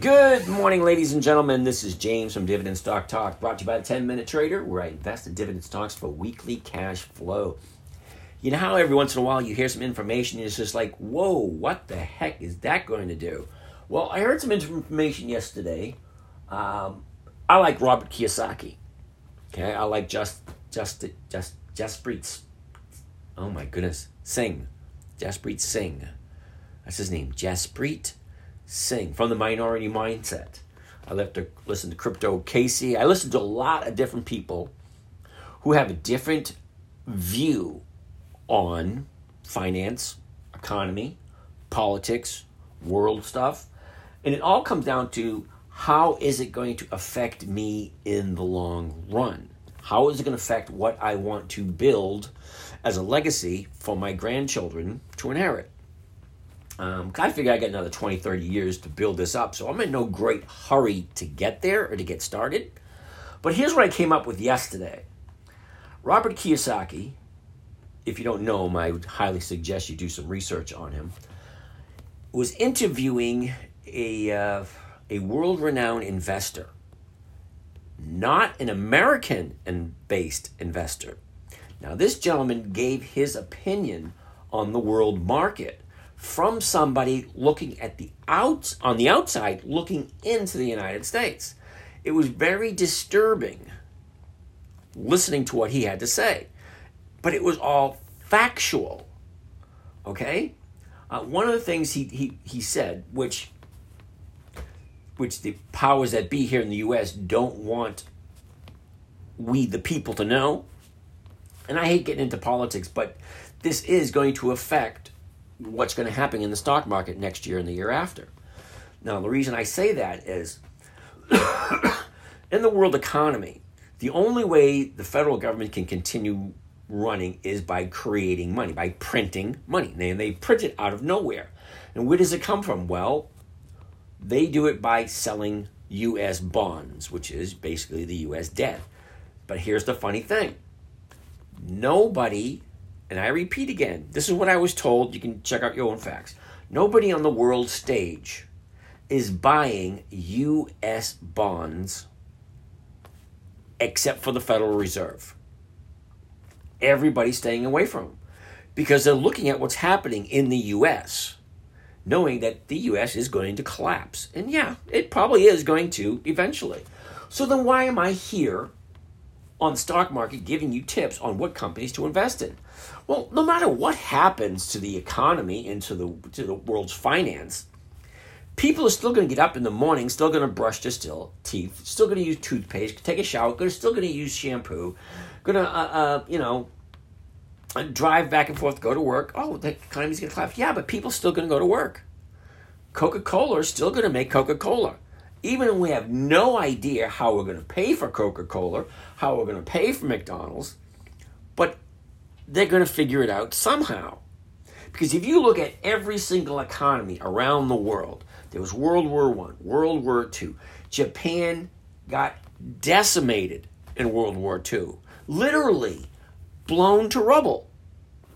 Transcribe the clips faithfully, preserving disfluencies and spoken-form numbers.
Good morning, ladies and gentlemen. This is James from Dividend Stock Talk, brought to you by the ten-Minute Trader, where I invest in dividend stocks for weekly cash flow. You know how every once in a while you hear some information and it's just like, whoa, what the heck is that going to do? Well, I heard some information yesterday. Um, I like Robert Kiyosaki. Okay, I like just, just, just, Jaspreet. Oh my goodness, Singh, Jaspreet Singh. That's his name, Jaspreet Singh from the Minority Mindset. I left to listen to Crypto Casey. I listened to a lot of different people who have a different view on finance, economy, politics, world stuff, and it all comes down to how is it going to affect me in the long run? How is it going to affect what I want to build as a legacy for my grandchildren to inherit? Um, I figure I got another twenty, thirty years to build this up, so I'm in no great hurry to get there or to get started. But here's what I came up with yesterday. Robert Kiyosaki, if you don't know him, I would highly suggest you do some research on him, was interviewing a, uh, a world-renowned investor, not an American-based investor. Now, this gentleman gave his opinion on the world market from somebody looking at the out on the outside, looking into the United States. It was very disturbing listening to what he had to say, but it was all factual. Okay, uh, one of the things he he he said, which which the powers that be here in the U S don't want we the people to know, and I hate getting into politics, but this is going to affect what's going to happen in the stock market next year and the year after. Now, the reason I say that is in the world economy, the only way the federal government can continue running is by creating money, by printing money. And they print it out of nowhere. And where does it come from? Well, they do it by selling U S bonds, which is basically the U S debt. But here's the funny thing. Nobody... And I repeat again, this is what I was told. You can check out your own facts. Nobody on the world stage is buying U S bonds except for the Federal Reserve. Everybody's staying away from them because they're looking at what's happening in the U S, knowing that the U S is going to collapse. And yeah, it probably is going to eventually. So then why am I here on the stock market giving you tips on what companies to invest in? Well, no matter what happens to the economy and to the, to the world's finance, people are still going to get up in the morning, still going to brush their still teeth, still going to use toothpaste, take a shower, they're still going to use shampoo, going to, uh, uh, you know, drive back and forth, go to work. Oh, the economy's going to collapse. Yeah, but people are still going to go to work. Coca-Cola is still going to make Coca-Cola. Even if we have no idea how we're going to pay for Coca-Cola, how we're going to pay for McDonald's, but they're going to figure it out somehow. Because if you look at every single economy around the world, there was World War One, World War Two. Japan got decimated in World War Two, literally blown to rubble.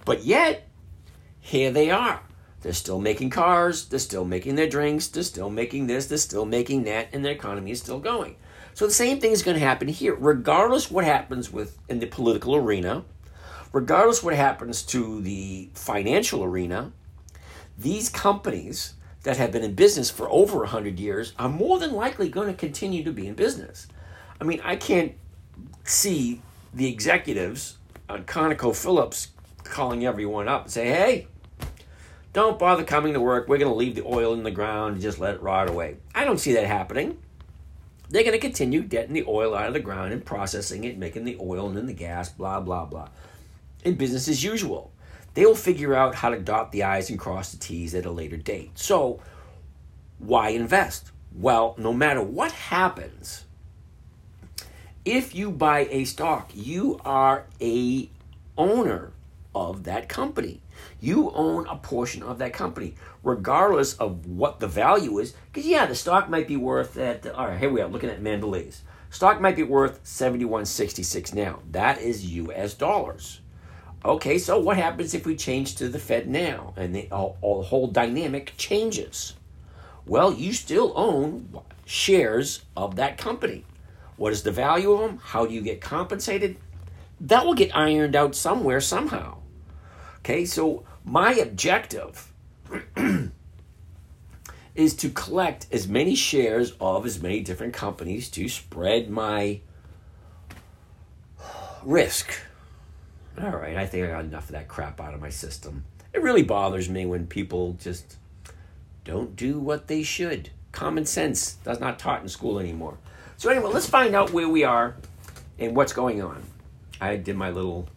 But yet, here they are. They're still making cars, they're still making their drinks, they're still making this, they're still making that, and their economy is still going. So the same thing is going to happen here, regardless what happens with in the political arena, regardless what happens to the financial arena, these companies that have been in business for over one hundred years are more than likely going to continue to be in business. I mean, I can't see the executives on ConocoPhillips calling everyone up and say, hey, don't bother coming to work. We're going to leave the oil in the ground and just let it rot away. I don't see that happening. They're going to continue getting the oil out of the ground and processing it, making the oil and then the gas, blah, blah, blah. In business as usual. They will figure out how to dot the I's and cross the T's at a later date. So why invest? Well, no matter what happens, if you buy a stock, you are a owner of that company. You own a portion of that company, regardless of what the value is. Because, yeah, the stock might be worth that. All right, here we are looking at Mandalay's. Stock might be worth seventy-one sixty-six now. That is U S dollars. Okay, so what happens if we change to the Fed now? And the, all, all, the whole dynamic changes. Well, you still own shares of that company. What is the value of them? How do you get compensated? That will get ironed out somewhere, somehow. Okay, so my objective is to collect as many shares of as many different companies to spread my risk. All right, I think I got enough of that crap out of my system. It really bothers me when people just don't do what they should. Common sense. That's not taught in school anymore. So anyway, let's find out where we are and what's going on. I did my little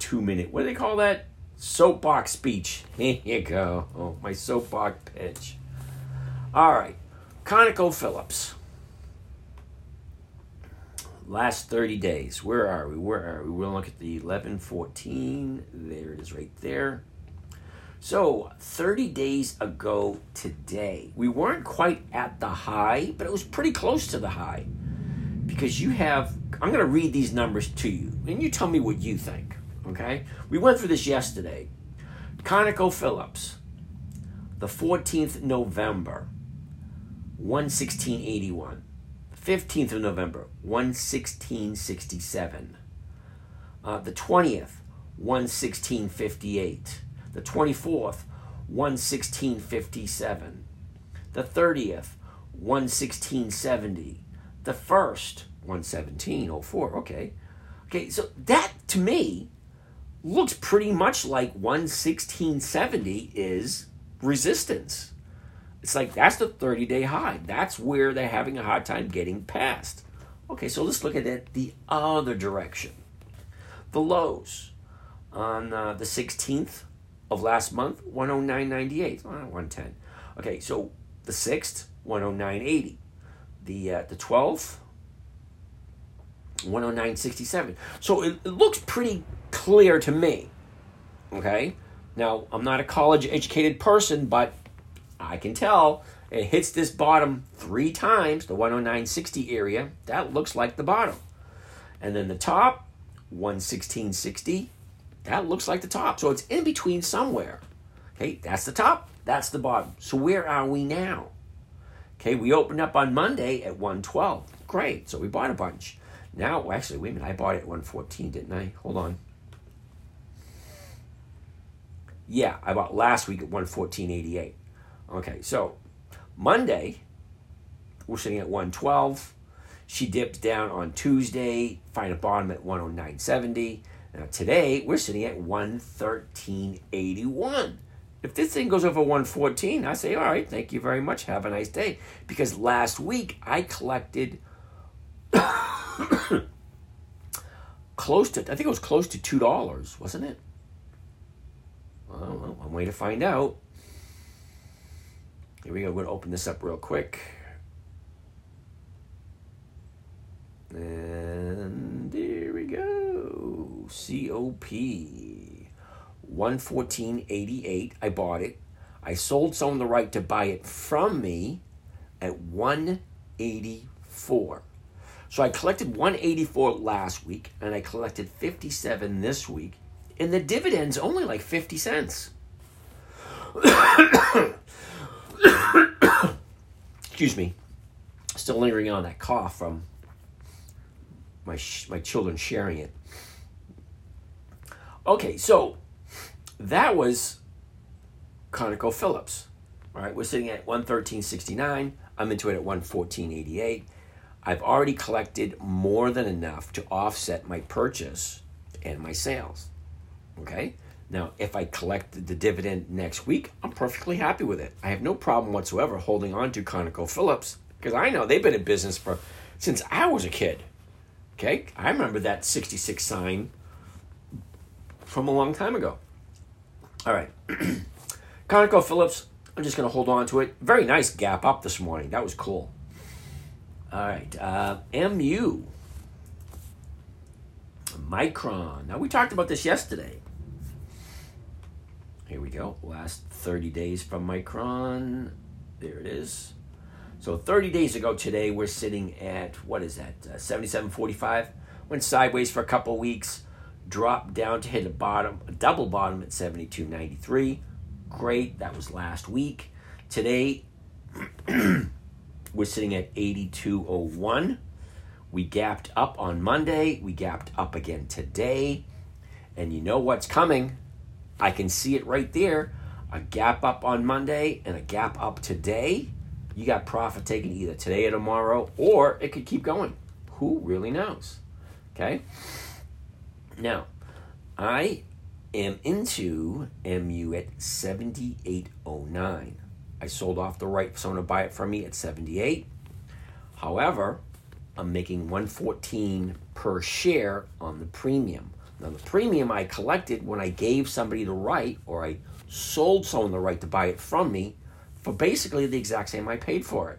two-minute, what do they call that? Soapbox speech. Here you go. Oh, my soapbox pitch. All right. ConocoPhillips. Last thirty days. Where are we? Where are we? We'll look at the eleven fourteen. There it is right there. So thirty days ago today, we weren't quite at the high, but it was pretty close to the high. Because you have, I'm going to read these numbers to you, and you tell me what you think, okay? We went through this yesterday. ConocoPhillips, the fourteenth of November, one sixteen eighty-one. fifteenth of November, one sixteen sixty-seven. Uh, the twentieth, one sixteen fifty-eight. The twenty-fourth, one sixteen fifty-seven. The thirtieth, one sixteen seventy. The first, one seventeen oh four, okay. Okay, so that, to me, looks pretty much like one sixteen seventy is resistance. It's like, that's the thirty-day high. That's where they're having a hard time getting past. Okay, so let's look at it the other direction. The lows on uh, the sixteenth of last month, one oh nine ninety-eight, well, one ten. Okay, so the sixth, one oh nine eighty. The uh, the twelfth, one oh nine sixty-seven. So it, it looks pretty clear to me, okay? Now, I'm not a college-educated person, but I can tell it hits this bottom three times, the one oh nine sixty area. That looks like the bottom. And then the top, one sixteen sixty, that looks like the top. So it's in between somewhere. Okay, that's the top, that's the bottom. So where are we now? Okay, we opened up on Monday at one twelve. Great, so we bought a bunch. Now, well, actually, wait a minute, I bought it at one fourteen, didn't I? Hold on. Yeah, I bought last week at one fourteen eighty-eight. Okay, so Monday, we're sitting at one twelve. She dips down on Tuesday, find a bottom at one oh nine seventy. Now today, we're sitting at one thirteen eighty-one. If this thing goes over one fourteen, I say, all right, thank you very much. Have a nice day. Because last week, I collected close to, I think it was close to two dollars, wasn't it? I don't know. One way to find out. Here we go. I'm going to open this up real quick. And there we go. C O P. one fourteen eighty-eight. I bought it. I sold someone the right to buy it from me at one eighty-four. So I collected one eighty-four last week, and I collected fifty-seven this week. And the dividend's only like fifty cents. Excuse me. Still lingering on that cough from my sh- my children sharing it. Okay, so that was ConocoPhillips. All right, we're sitting at one thirteen sixty-nine. I'm into it at one fourteen eighty-eight. I've already collected more than enough to offset my purchase and my sales. Okay? Now, if I collect the dividend next week, I'm perfectly happy with it. I have no problem whatsoever holding on to ConocoPhillips because I know they've been in business for since I was a kid. Okay? I remember that sixty-six sign from a long time ago. All right. ConocoPhillips, I'm just going to hold on to it. Very nice gap up this morning. That was cool. All right. Uh, M U. Micron. Now, we talked about this yesterday. Here we go. Last thirty days from Micron. There it is. So thirty days ago today, we're sitting at, what is that, uh, seventy-seven forty-five. Went sideways for a couple weeks. Dropped down to hit a bottom, a double bottom at seventy-two ninety-three. Great. That was last week. Today, We're sitting at eighty-two oh one. We gapped up on Monday. We gapped up again today. And you know what's coming. I can see it right there. A gap up on Monday and a gap up today. You got profit taken either today or tomorrow, or it could keep going. Who really knows? Okay? Now, I am into M U at seventy-eight oh nine. I sold off the right for someone to buy it from me at seventy-eight. However, I'm making one fourteen per share on the premium. Now, the premium I collected when I gave somebody the right, or I sold someone the right to buy it from me, for basically the exact same I paid for it.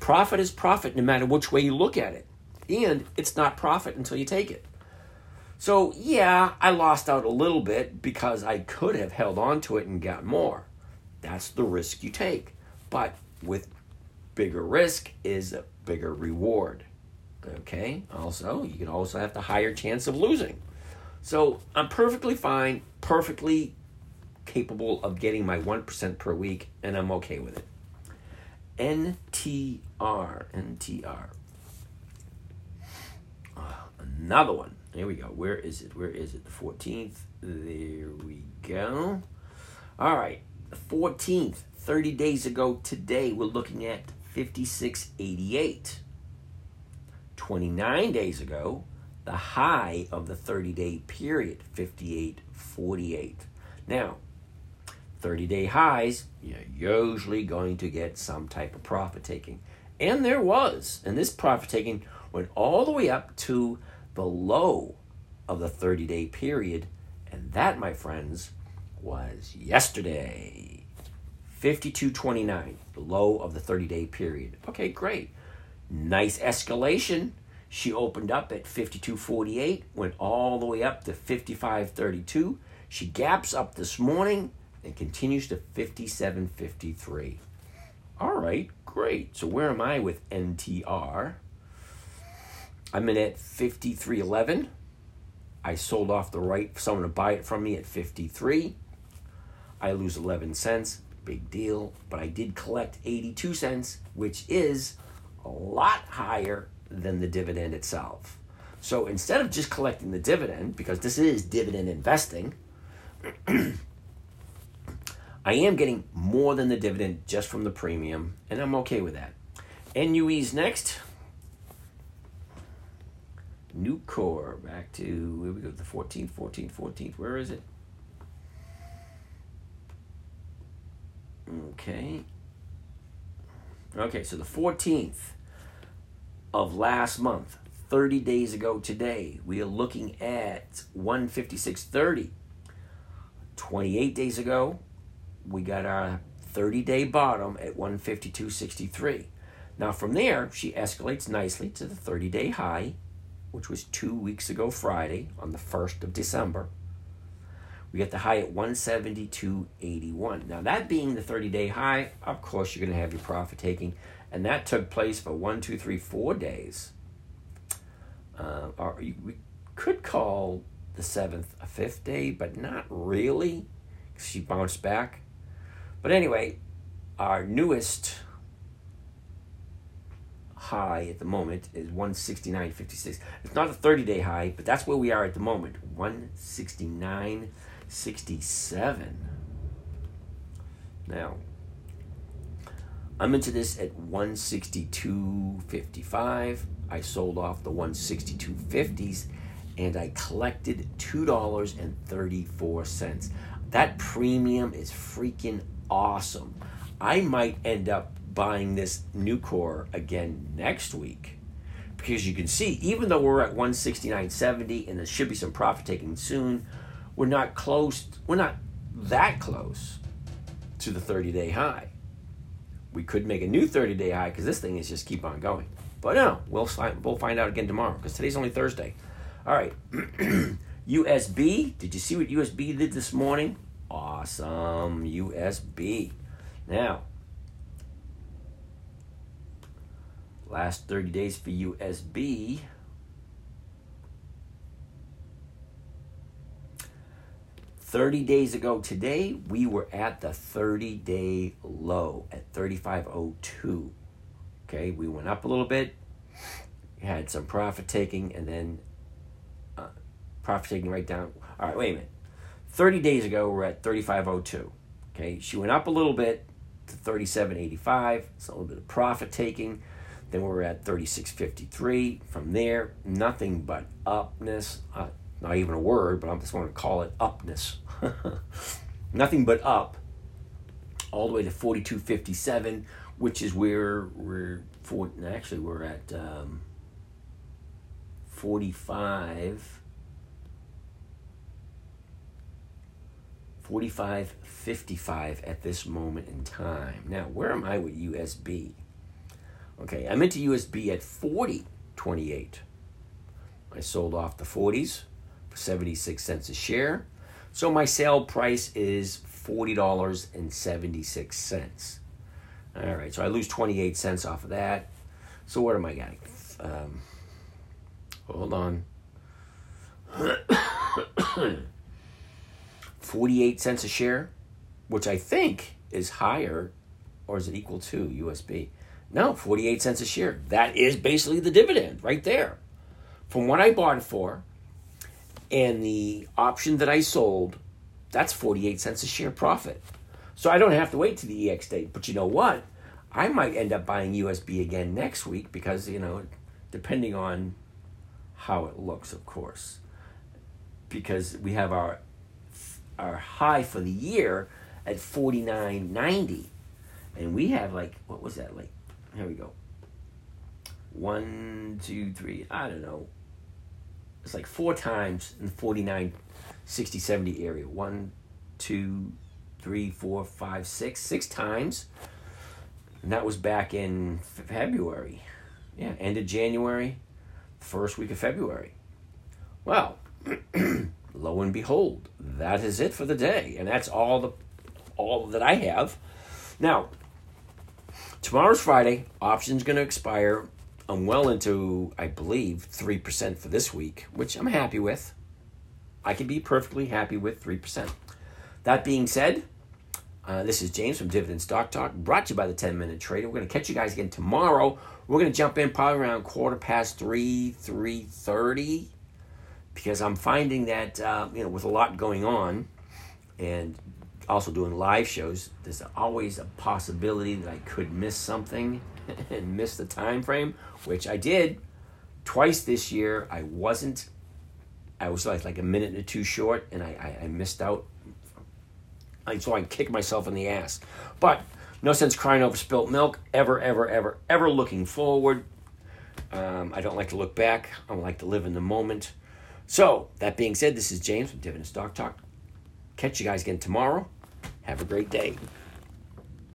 Profit is profit no matter which way you look at it. And it's not profit until you take it. So yeah, I lost out a little bit because I could have held on to it and got more. That's the risk you take. But with bigger risk is a bigger reward. Okay? Also, you can also have the higher chance of losing. So I'm perfectly fine, perfectly capable of getting my one percent per week, and I'm okay with it. N T R, N T R. Oh, another one. There we go. Where is it? Where is it? The fourteenth. There we go. All right. The fourteenth, thirty days ago today, we're looking at fifty-six eighty-eight. twenty-nine days ago, the high of the thirty-day period, fifty-eight forty-eight. Now, thirty-day highs, you're usually going to get some type of profit taking. And there was. And this profit taking went all the way up to the low of the thirty-day period. And that, my friends, was yesterday. fifty-two twenty-nine, the low of the thirty-day period. Okay, great. Nice escalation. She opened up at fifty-two forty-eight, went all the way up to fifty-five thirty-two. She gaps up this morning and continues to fifty-seven fifty-three. All right, great. So where am I with N T R? I'm in at fifty-three eleven. I sold off the right for someone to buy it from me at fifty-three. I lose eleven cents, big deal. But I did collect eighty-two cents, which is a lot higher than the dividend itself. So instead of just collecting the dividend, because this is dividend investing, I am getting more than the dividend just from the premium, and I'm okay with that. N U E's next. Nucor, back to, here we go, the fourteenth, fourteenth, fourteenth, where is it? Okay. Okay, so the fourteenth. Of last month, thirty days ago today, we are looking at one fifty-six thirty. twenty-eight days ago, we got our thirty-day bottom at one fifty-two sixty-three. Now from there, she escalates nicely to the thirty-day high, which was two weeks ago Friday on the first of December. We got the high at one seventy-two eighty-one. Now that being the thirty-day high, of course you're going to have your profit taking. And that took place for one, two, three, four days. Uh, or we could call the seventh a fifth day, but not really. She bounced back. But anyway, our newest high at the moment is one sixty-nine fifty-six. It's not a thirty-day high, but that's where we are at the moment. one sixty-nine sixty-seven. Now, I'm into this at one sixty-two fifty-five. I sold off the one sixty-two fifties and I collected two dollars and thirty-four cents. That premium is freaking awesome. I might end up buying this Nucor again next week because you can see, even though we're at one sixty-nine seventy and there should be some profit taking soon, we're not close, we're not that close to the thirty-day high. We could make a new thirty-day high because this thing is just keep on going. But no, we'll find, we'll find out again tomorrow because today's only Thursday. All right. U S B. Did you see what U S B did this morning? Awesome. U S B. Now, last thirty days for U S B. thirty days ago today, we were at the thirty-day low at thirty-five oh two. Okay, we went up a little bit, had some profit taking, and then uh, profit taking right down. All right, wait a minute. thirty days ago, we're at thirty-five oh two. Okay, she went up a little bit to thirty-seven eighty-five. It's a little bit of profit taking. Then we're at thirty-six fifty-three. From there, nothing but upness. Uh, not even a word, but I just want to call it upness. Nothing but up, all the way to forty-two fifty-seven, which is where we're for. Actually, we're at um, forty-five. forty-five fifty-five at this moment in time. Now, where am I with U S B? Okay, I'm into U S B at forty twenty-eight. I sold off the forties for seventy-six cents a share. So my sale price is forty dollars and seventy-six cents. All right, so I lose twenty-eight cents off of that. So what am I getting? Um, hold on. forty-eight cents a share, which I think is higher, or is it equal to U S B? No, forty-eight cents a share. That is basically the dividend right there. From what I bought it for and the option that I sold, that's forty-eight cents a share profit. So I don't have to wait to the E X date. But you know what? I might end up buying U S B again next week because, you know, depending on how it looks, of course, because we have our our high for the year at forty-nine ninety. And we have like, what was that like? Here we go. One, two, three, I don't know. It's like four times in the forty-nine sixty seventy area. One, two, three, four, five, six. Six times. And that was back in February. Yeah, end of January, first week of February. Well, lo and behold, that is it for the day, and that's all the all that I have. Now, tomorrow's Friday. Option's going to expire. I'm well into, I believe, three percent for this week, which I'm happy with. I can be perfectly happy with three percent. That being said, uh, this is James from Dividend Stock Talk, brought to you by the ten-Minute Trader. We're going to catch you guys again tomorrow. We're going to jump in probably around quarter past three, three thirty. Because I'm finding that, uh, you know, with a lot going on and also doing live shows, there's always a possibility that I could miss something and miss the time frame, which I did twice this year. I wasn't, I was like, like a minute or two short, and I, I, I missed out. And so I kicked myself in the ass. But no sense crying over spilt milk, ever, ever, ever, ever looking forward. Um, I don't like to look back. I like to live in the moment. So, that being said, this is James from Dividend Stock Talk. Catch you guys again tomorrow. Have a great day.